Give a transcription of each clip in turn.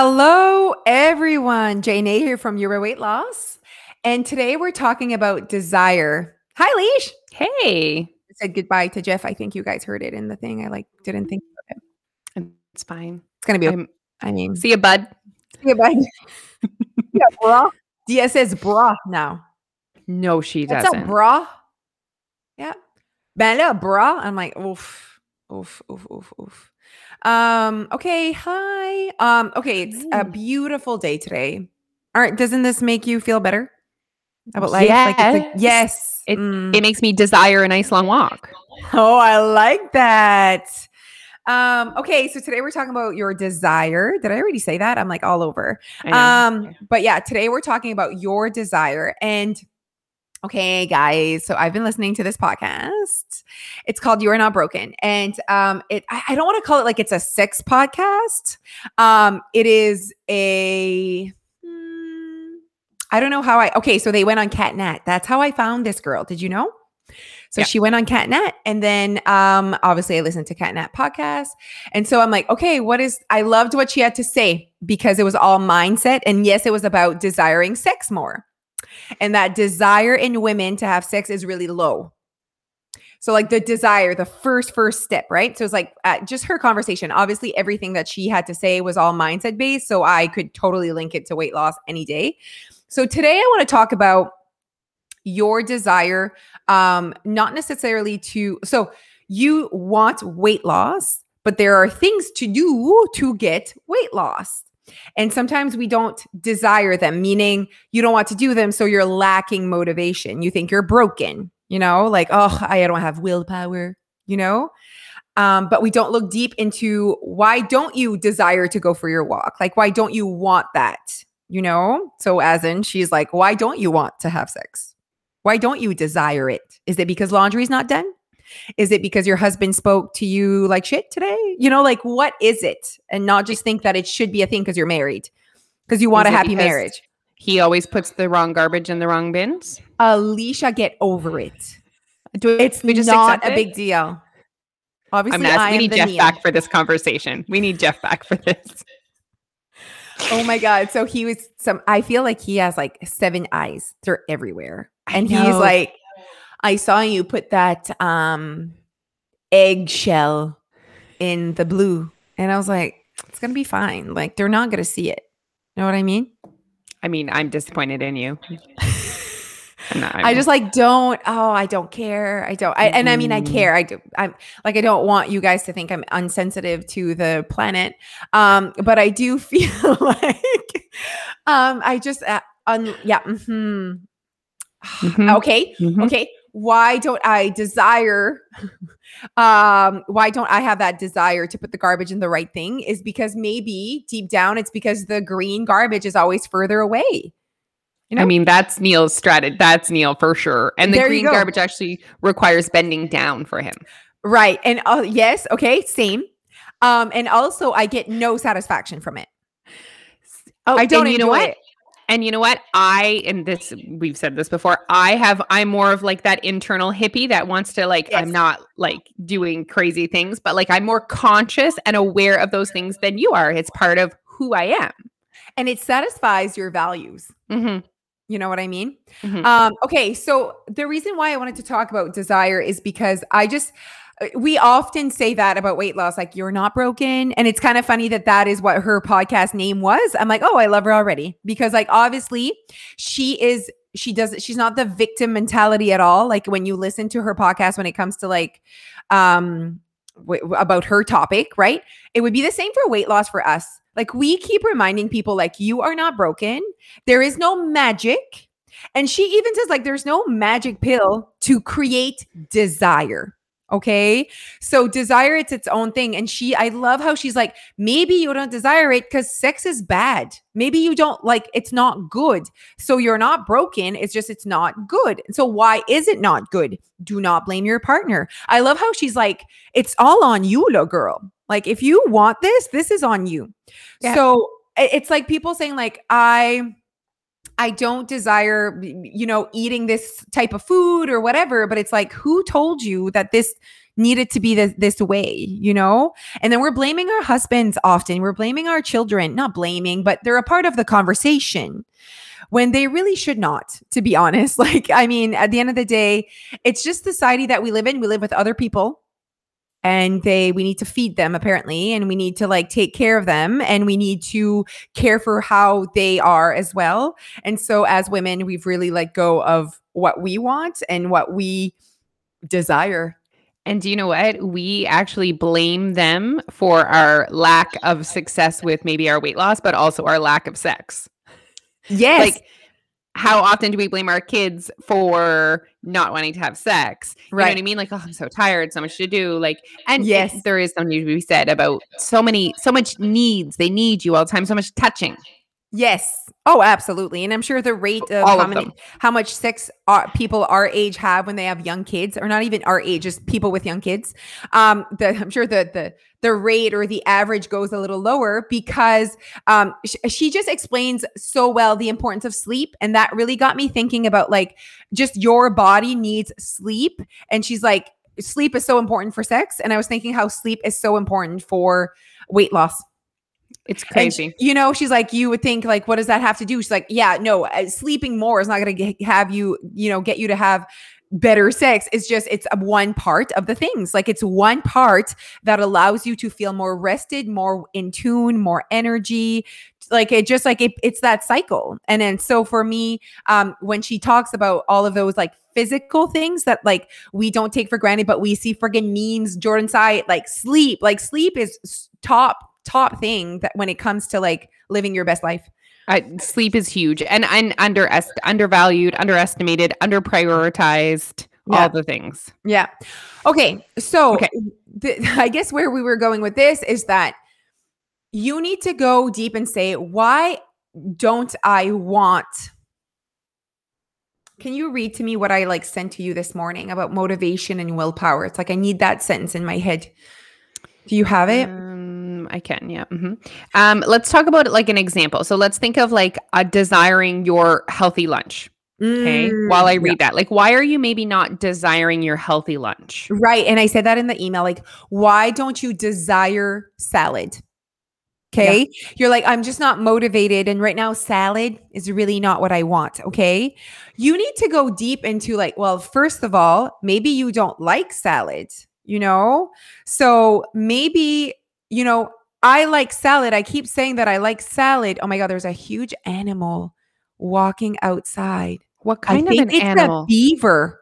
Hello, everyone. Jane A here from Euro Weight Loss. And today we're talking about desire. Hi, Leish. Hey. I said goodbye to Jeff. I think you guys heard it in the thing. I didn't think about it. It's fine. It's going to be okay. See ya, bud. See ya, bud. Yeah, bra. Dia says bra now. No, she doesn't. That's a bra. Yeah. Ben, a bra. I'm like, oof, oof, oof, oof, oof. Okay. Hi. Okay. It's a beautiful day today. All right. Doesn't this make you feel better about life? Yes. It makes me desire a nice long walk. Oh, I like that. Okay. So today we're talking about your desire. Did I already say that? I'm like all over. But yeah, today we're talking about your desire. And okay, guys. So I've been listening to this podcast. It's called You Are Not Broken. And I don't want to call it like it's a sex podcast. It is a I don't know how okay, so they went on Cat and Nat. That's how I found this girl. Did you know? So yeah. She went on Cat and Nat, and then obviously I listened to Cat and Nat podcast. And so I'm like, okay, I loved what she had to say because it was all mindset. And yes, it was about desiring sex more. And that desire in women to have sex is really low. So like the desire, the first step, right? So it's like just her conversation. Obviously, everything that she had to say was all mindset based. So I could totally link it to weight loss any day. So today I want to talk about your desire, not necessarily so you want weight loss, but there are things to do to get weight loss. And sometimes we don't desire them, meaning you don't want to do them. So you're lacking motivation. You think you're broken, like, oh, I don't have willpower, but we don't look deep into why don't you desire to go for your walk? Like, why don't you want that? So as in she's like, why don't you want to have sex? Why don't you desire it? Is it because laundry is not done? Is it because your husband spoke to you like shit today? Like what is it? And not just think that it should be a thing because you're married, because you want a happy marriage. He always puts the wrong garbage in the wrong bins. Alicia, get over it. It's not a big deal. Obviously, we need Jeff back for this conversation. We need Jeff back for this. Oh my God. So he was I feel like he has like seven eyes. They're everywhere. And he's like, I saw you put that eggshell in the blue. And I was like, it's going to be fine. Like, they're not going to see it. Know what I mean? I'm disappointed in you. I just like, I don't care. I care. I don't want you guys to think I'm unsensitive to the planet. But I do feel like I just, yeah. Mm-hmm. Mm-hmm. Okay. Mm-hmm. Okay. Why don't I have that desire to put the garbage in the right thing is because maybe deep down it's because the green garbage is always further away. That's Neil's strategy. That's Neil for sure. And the green garbage actually requires bending down for him. Right. And yes. Okay. Same. And also I get no satisfaction from it. Oh, I don't enjoy it. And you know what? We've said this before. I'm more of like that internal hippie that wants to like, yes. I'm not like doing crazy things, but like I'm more conscious and aware of those things than you are. It's part of who I am. And it satisfies your values. Mm-hmm. You know what I mean? Mm-hmm. Okay. So the reason why I wanted to talk about desire is because we often say that about weight loss, like you're not broken. And it's kind of funny that is what her podcast name was. I'm like, oh, I love her already because like, obviously she's not the victim mentality at all. Like when you listen to her podcast, when it comes to like, about her topic, right? It would be the same for weight loss for us. Like we keep reminding people like you are not broken. There is no magic. And she even says like, there's no magic pill to create desire. Okay. So desire, it's its own thing. And I love how she's like, maybe you don't desire it because sex is bad. Maybe you don't like, it's not good. So you're not broken. It's just, it's not good. So why is it not good? Do not blame your partner. I love how she's like, it's all on you, little girl. Like if you want this, this is on you. Yeah. So it's like people saying like, I don't desire, eating this type of food or whatever, but it's like, who told you that this need it to be this way, you know? And then we're blaming our husbands often. We're blaming our children, not blaming, but they're a part of the conversation when they really should not, to be honest. Like, I mean, at the end of the day, it's just the society that we live in. We live with other people. And we need to feed them apparently, and we need to like take care of them, and we need to care for how they are as well. And so as women, we've really let go of what we want and what we desire. And do you know what? We actually blame them for our lack of success with maybe our weight loss, but also our lack of sex. Yes. Like, how often do we blame our kids for not wanting to have sex? You know what I mean? Like, oh, I'm so tired, so much to do. Like, and yes, there is something to be said about so much needs. They need you all the time. So much touching. Yes. Oh, absolutely. And I'm sure the rate of how much sex people our age have when they have young kids, or not even our age, just people with young kids. I'm sure the rate or the average goes a little lower because she just explains so well the importance of sleep. And that really got me thinking about like just your body needs sleep. And she's like, sleep is so important for sex. And I was thinking how sleep is so important for weight loss. It's crazy. And, you know, she's like, you would think like, what does that have to do? She's like, yeah, no, sleeping more is not going to have you, you know, get you to have better sex. It's just, it's one part of the things. Like, it's one part that allows you to feel more rested, more in tune, more energy. Like, it just like, it's that cycle. And then, so for me, when she talks about all of those, like, physical things that like we don't take for granted, but we see friggin' memes, Jordan Sy, like sleep is top thing that when it comes to like living your best life. Sleep is huge and undervalued, underestimated, underprioritized, all the things. Yeah. Okay. So I guess where we were going with this is that you need to go deep and say, why don't I want? Can you read to me what I like sent to you this morning about motivation and willpower? It's like, I need that sentence in my head. Do you have it? I can. Yeah. Mm-hmm. Let's talk about it like an example. So let's think of like desiring your healthy lunch. Okay. While I read that, like, why are you maybe not desiring your healthy lunch? Right. And I said that in the email, like, why don't you desire salad? Okay. Yeah. You're like, I'm just not motivated. And right now salad is really not what I want. Okay. You need to go deep into like, well, first of all, maybe you don't like salad, you know? So maybe, you know, I like salad. I keep saying that I like salad. Oh my God, there's a huge animal walking outside. What kind of an animal? I think it's a beaver.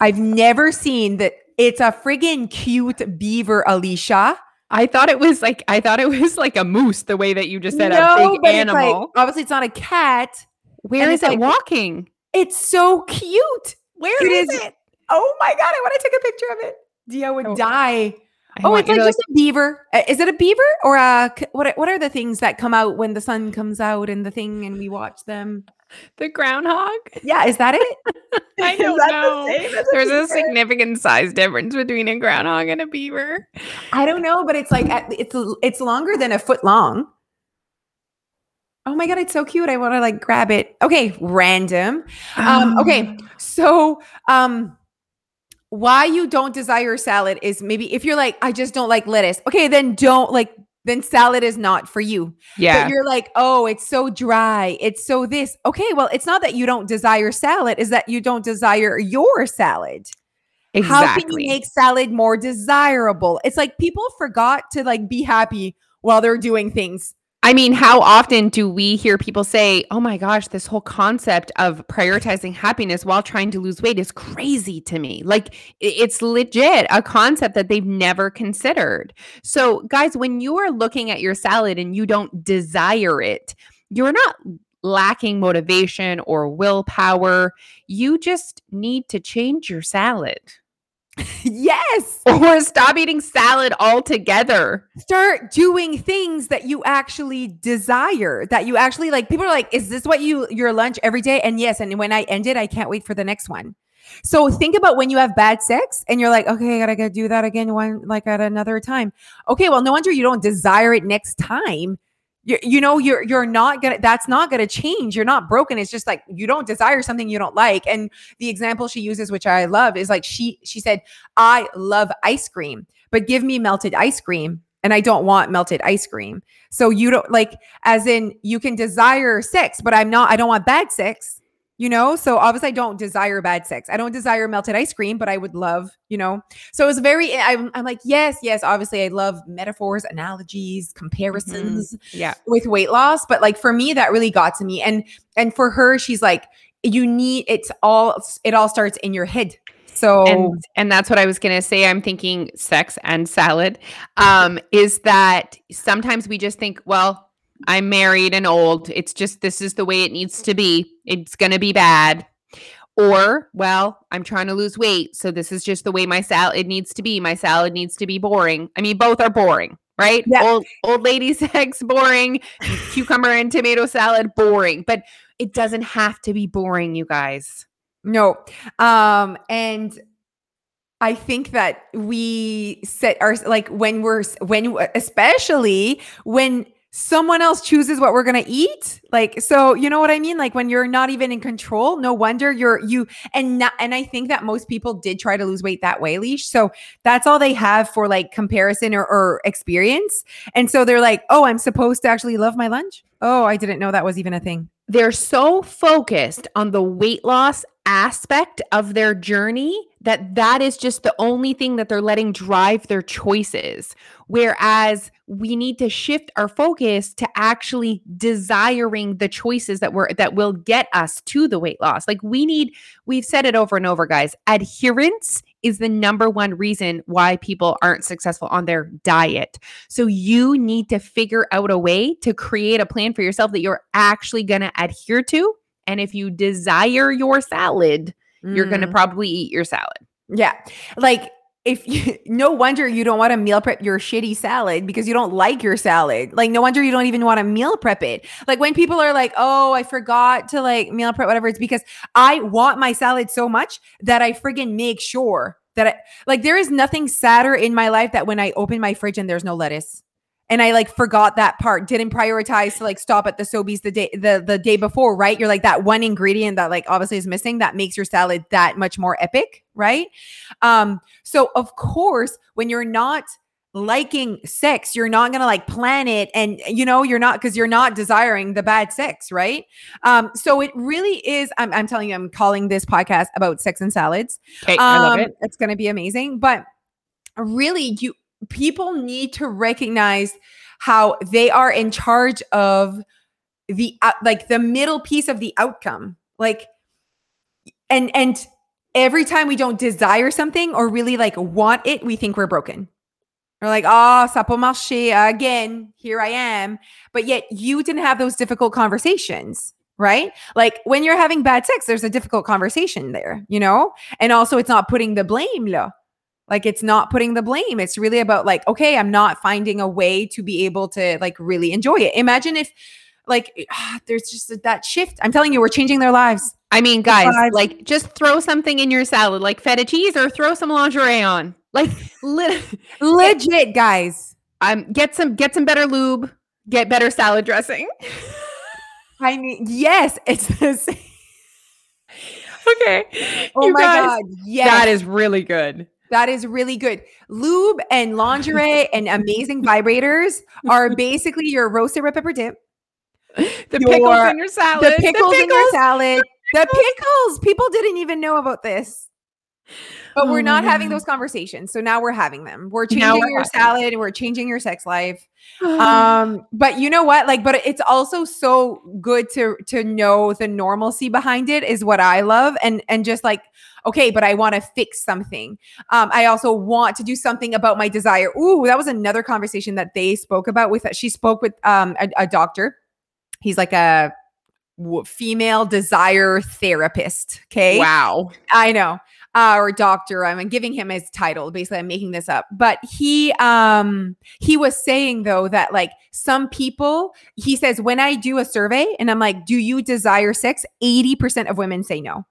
I've never seen that. It's a friggin' cute beaver, Alicia. I thought it was like a moose, the way that you just said, a big animal. Like, obviously, it's not a cat. Where is it walking? It's so cute. Where is it? Oh my God, I want to take a picture of it. Dia would die. Oh, it's like just a beaver. Is it a beaver or what are the things that come out when the sun comes out and the thing and we watch them? The groundhog? Yeah, is that it? I don't know. There's a significant size difference between a groundhog and a beaver. I don't know, but it's like it's longer than a foot long. Oh my God, it's so cute. I want to like grab it. Okay, random. Why you don't desire salad is maybe if you're like, I just don't like lettuce. Okay, then then salad is not for you. Yeah. But you're like, oh, it's so dry. It's so this. Okay, well, it's not that you don't desire salad. Is that you don't desire your salad. Exactly. How can you make salad more desirable? It's like people forgot to like be happy while they're doing things. I mean, how often do we hear people say, oh my gosh, this whole concept of prioritizing happiness while trying to lose weight is crazy to me. Like, it's legit a concept that they've never considered. So guys, when you are looking at your salad and you don't desire it, you're not lacking motivation or willpower. You just need to change your salad. Yes. Or stop eating salad altogether. Start doing things that you actually desire, that you actually like. People are like, is this what your lunch every day? And yes. And when I end it, I can't wait for the next one. So think about when you have bad sex and you're like, okay, I gotta do that again one, like at another time. Okay. Well, no wonder you don't desire it next time. That's not going to change. You're not broken. It's just like, you don't desire something you don't like. And the example she uses, which I love, is like, she said, I love ice cream, but give me melted ice cream. And I don't want melted ice cream. So you don't like, as in you can desire sex, but I don't want bad sex, So obviously I don't desire bad sex. I don't desire melted ice cream, but I would love, So it was I'm like, yes. Obviously I love metaphors, analogies, comparisons with weight loss. But like for me, that really got to me. And for her, she's like, it all starts in your head. So, and that's what I was going to say. I'm thinking sex and salad, is that sometimes we just think, well, I'm married and old. It's just, this is the way it needs to be. It's going to be bad. Or, well, I'm trying to lose weight. So this is just the way my salad needs to be. My salad needs to be boring. I mean, both are boring, right? Yeah. Old lady sex, boring. Cucumber and tomato salad, boring. But it doesn't have to be boring, you guys. No. And I think that we set our, like especially when someone else chooses what we're going to eat. Like, so you know what I mean? Like when you're not even in control, no wonder and I think that most people did try to lose weight that way, Leesh. So that's all they have for like comparison or experience. And so they're like, oh, I'm supposed to actually love my lunch. Oh, I didn't know that was even a thing. They're so focused on the weight loss aspect of their journey that is just the only thing that they're letting drive their choices. Whereas we need to shift our focus to actually desiring the choices that will get us to the weight loss. Like we've said it over and over, guys, adherence is the number one reason why people aren't successful on their diet. So you need to figure out a way to create a plan for yourself that you're actually going to adhere to. And if you desire your salad, you're going to probably eat your salad. Yeah. Like no wonder you don't want to meal prep your shitty salad because you don't like your salad. Like no wonder you don't even want to meal prep it. Like when people are like, oh, I forgot to like meal prep, whatever. It's because I want my salad so much that I friggin' make sure that there is nothing sadder in my life that when I open my fridge and there's no lettuce. And I like forgot that part, didn't prioritize to like stop at the Sobeys the day before, right? You're like that one ingredient that like obviously is missing that makes your salad that much more epic, right? So of course, when you're not liking sex, you're not going to like plan it and because you're not desiring the bad sex, right? So it really is, I'm telling you, I'm calling this podcast about sex and salads. Okay, I love it. It's going to be amazing. But really people need to recognize how they are in charge of the middle piece of the outcome. Like, and every time we don't desire something or really like want it, we think we're broken. We're like, ah, ça peut marcher again. Here I am. But yet you didn't have those difficult conversations. Right? Like when you're having bad sex, there's a difficult conversation there, and also it's not putting the blame là. Like it's not putting the blame. It's really about like, okay, I'm not finding a way to be able to like really enjoy it. Imagine if there's just that shift. I'm telling you, we're changing their lives. I mean, guys, like just throw something in your salad, like feta cheese or throw some lingerie on. Like legit, guys. Get some better lube, get better salad dressing. I mean, yes, it's the same. Okay. Oh my God. Yes. That is really good. That is really good. Lube and lingerie and amazing vibrators are basically your roasted red pepper dip. The pickles in your salad. People didn't even know about this. But we're not having those conversations. So now we're having them. We're changing your salad. We're changing your sex life. But you know what? Like, but it's also so good to know the normalcy behind it is what I love. And just like, okay, but I want to fix something. I also want to do something about my desire. Ooh, that was another conversation that they spoke about with, she spoke with a doctor. He's like a female desire therapist. Okay. Wow. I know. Or doctor. I'm giving him his title. Basically, I'm making this up. But he was saying though that like some people, he says, when I do a survey and I'm like, do you desire sex? 80% of women say no,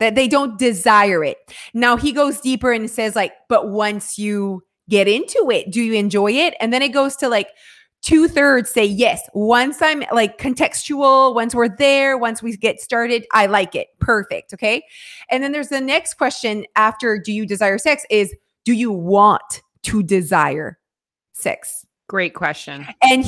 that they don't desire it. Now he goes deeper and says like, but once you get into it, do you enjoy it? And then it goes to like 2/3 say yes. Once I'm like contextual, once we're there, once we get started, I like it. Perfect. Okay. And then there's the next question after do you desire sex is, do you want to desire sex? Great question. And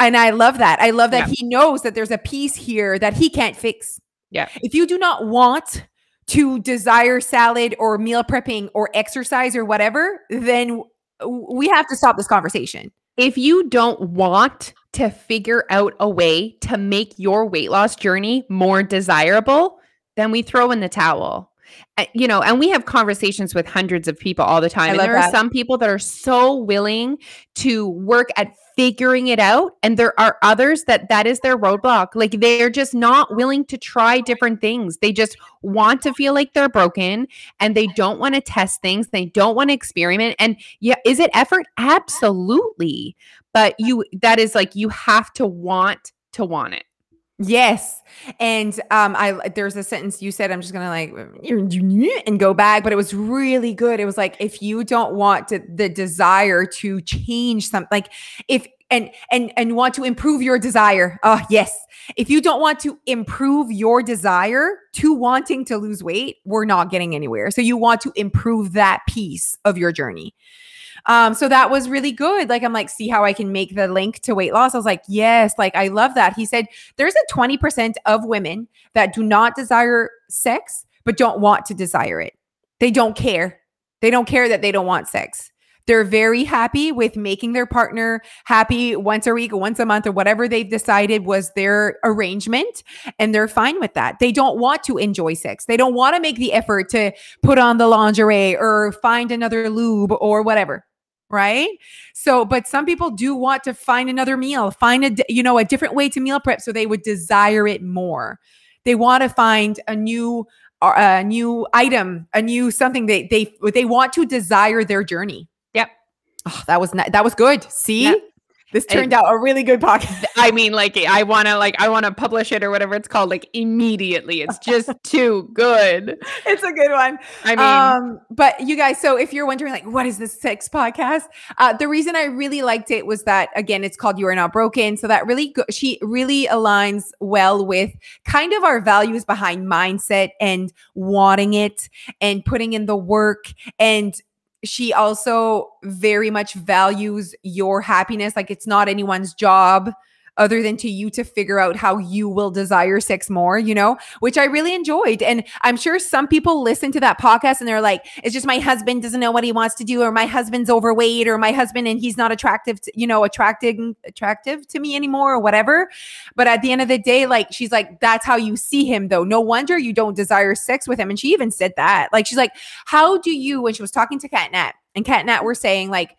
I love that. I love that he knows that there's a piece here that he can't fix. Yeah. If you do not want to desire salad or meal prepping or exercise or whatever, then we have to stop this conversation. If you don't want to figure out a way to make your weight loss journey more desirable, then we throw in the towel. You know, and we have conversations with hundreds of people all the time. And there are some people that are so willing to work at figuring it out. And there are others that is their roadblock. Like they're just not willing to try different things. They just want to feel like they're broken and they don't want to test things. They don't want to experiment. And yeah, is it effort? Absolutely. But that is like, you have to want it. Yes. And there's a sentence you said, I'm just going to like, and go back, but it was really good. It was like, if you don't want the desire to change something, like if, and want to improve your desire. Oh yes. If you don't want to improve your desire to wanting to lose weight, we're not getting anywhere. So you want to improve that piece of your journey. So that was really good. Like, I'm like, see how I can make the link to weight loss. I was like, yes, like, I love that. He said, there's a 20% of women that do not desire sex, but don't want to desire it. They don't care. They don't care that they don't want sex. They're very happy with making their partner happy once a week or once a month or whatever they've decided was their arrangement. And they're fine with that. They don't want to enjoy sex. They don't want to make the effort to put on the lingerie or find another lube or whatever. Right? So, but some people do want to find another meal, a different way to meal prep. So they would desire it more. They want to find a new item, a new something they want to desire their journey. Yep. Oh, that was good. See? Yep. This turned out a really good podcast. I mean, like I want to publish it or whatever it's called, like immediately. It's just too good. It's a good one. I mean, but you guys, so if you're wondering like, what is this sex podcast? The reason I really liked it was that again, it's called You Are Not Broken. So that really, she really aligns well with kind of our values behind mindset and wanting it and putting in the work. And she also very much values your happiness. Like it's not anyone's job other than to you to figure out how you will desire sex more, which I really enjoyed. And I'm sure some people listen to that podcast and they're like, it's just my husband doesn't know what he wants to do, or my husband's overweight, or my husband and he's not attractive to me anymore or whatever. But at the end of the day, like she's like, that's how you see him though. No wonder you don't desire sex with him. And she even said that. Like she's like, how do you, when she was talking to Cat and Nat were saying like,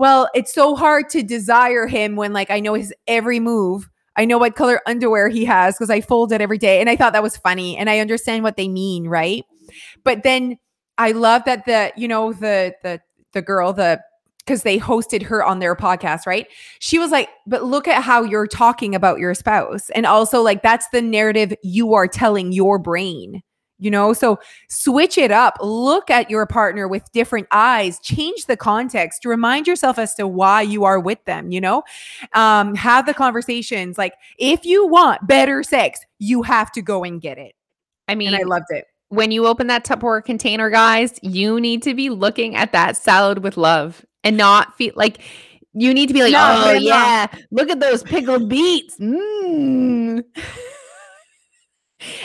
well, it's so hard to desire him when like I know his every move. I know what color underwear he has because I fold it every day. And I thought that was funny. And I understand what they mean, right? But then I love that the girl, because they hosted her on their podcast, right? She was like, but look at how you're talking about your spouse. And also like that's the narrative you are telling your brain. So switch it up, look at your partner with different eyes, change the context, remind yourself as to why you are with them, have the conversations. Like if you want better sex, you have to go and get it. I mean, and I loved it. When you open that Tupperware container, guys, you need to be looking at that salad with love and not feel like you need to be like, oh yeah, look at those pickled beets. Mmm.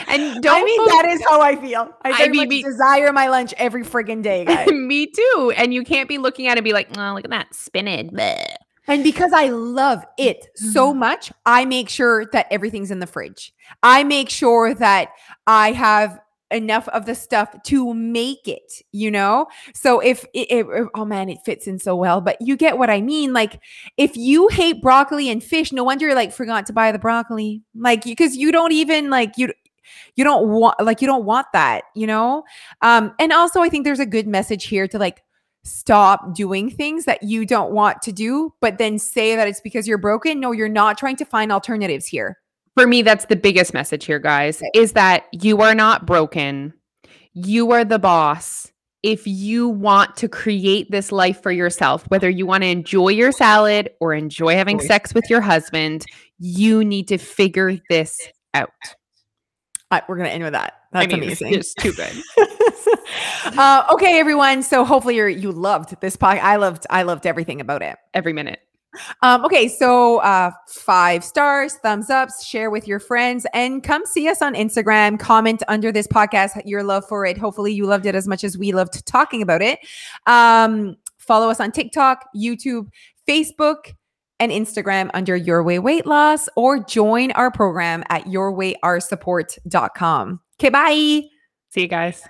And don't that is how I feel. I desire my lunch every friggin' day, guys. Me too. And you can't be looking at it and be like, oh, look at that spinach. Bleh. And because I love it so much, I make sure that everything's in the fridge. I make sure that I have enough of the stuff to make it, So if it fits in so well, but you get what I mean. Like if you hate broccoli and fish, no wonder you're like forgot to buy the broccoli. Like because you don't even like you don't want that, And also I think there's a good message here to like stop doing things that you don't want to do, but then say that it's because you're broken. No, you're not trying to find alternatives here. For me, that's the biggest message here, guys, is that you are not broken. You are the boss. if you want to create this life for yourself, whether you want to enjoy your salad or enjoy having sex with your husband, you need to figure this out. All right, we're going to end with that. That's amazing. It's too good. Okay, everyone. So hopefully you loved this podcast. I loved everything about it. Every minute. Okay. So, 5 stars, thumbs ups, share with your friends, and come see us on Instagram, comment under this podcast, your love for it. Hopefully you loved it as much as we loved talking about it. Follow us on TikTok, YouTube, Facebook, and Instagram under Your Way Weight Loss, or join our program at YourWayOurSupport.com. Okay. Bye. See you guys.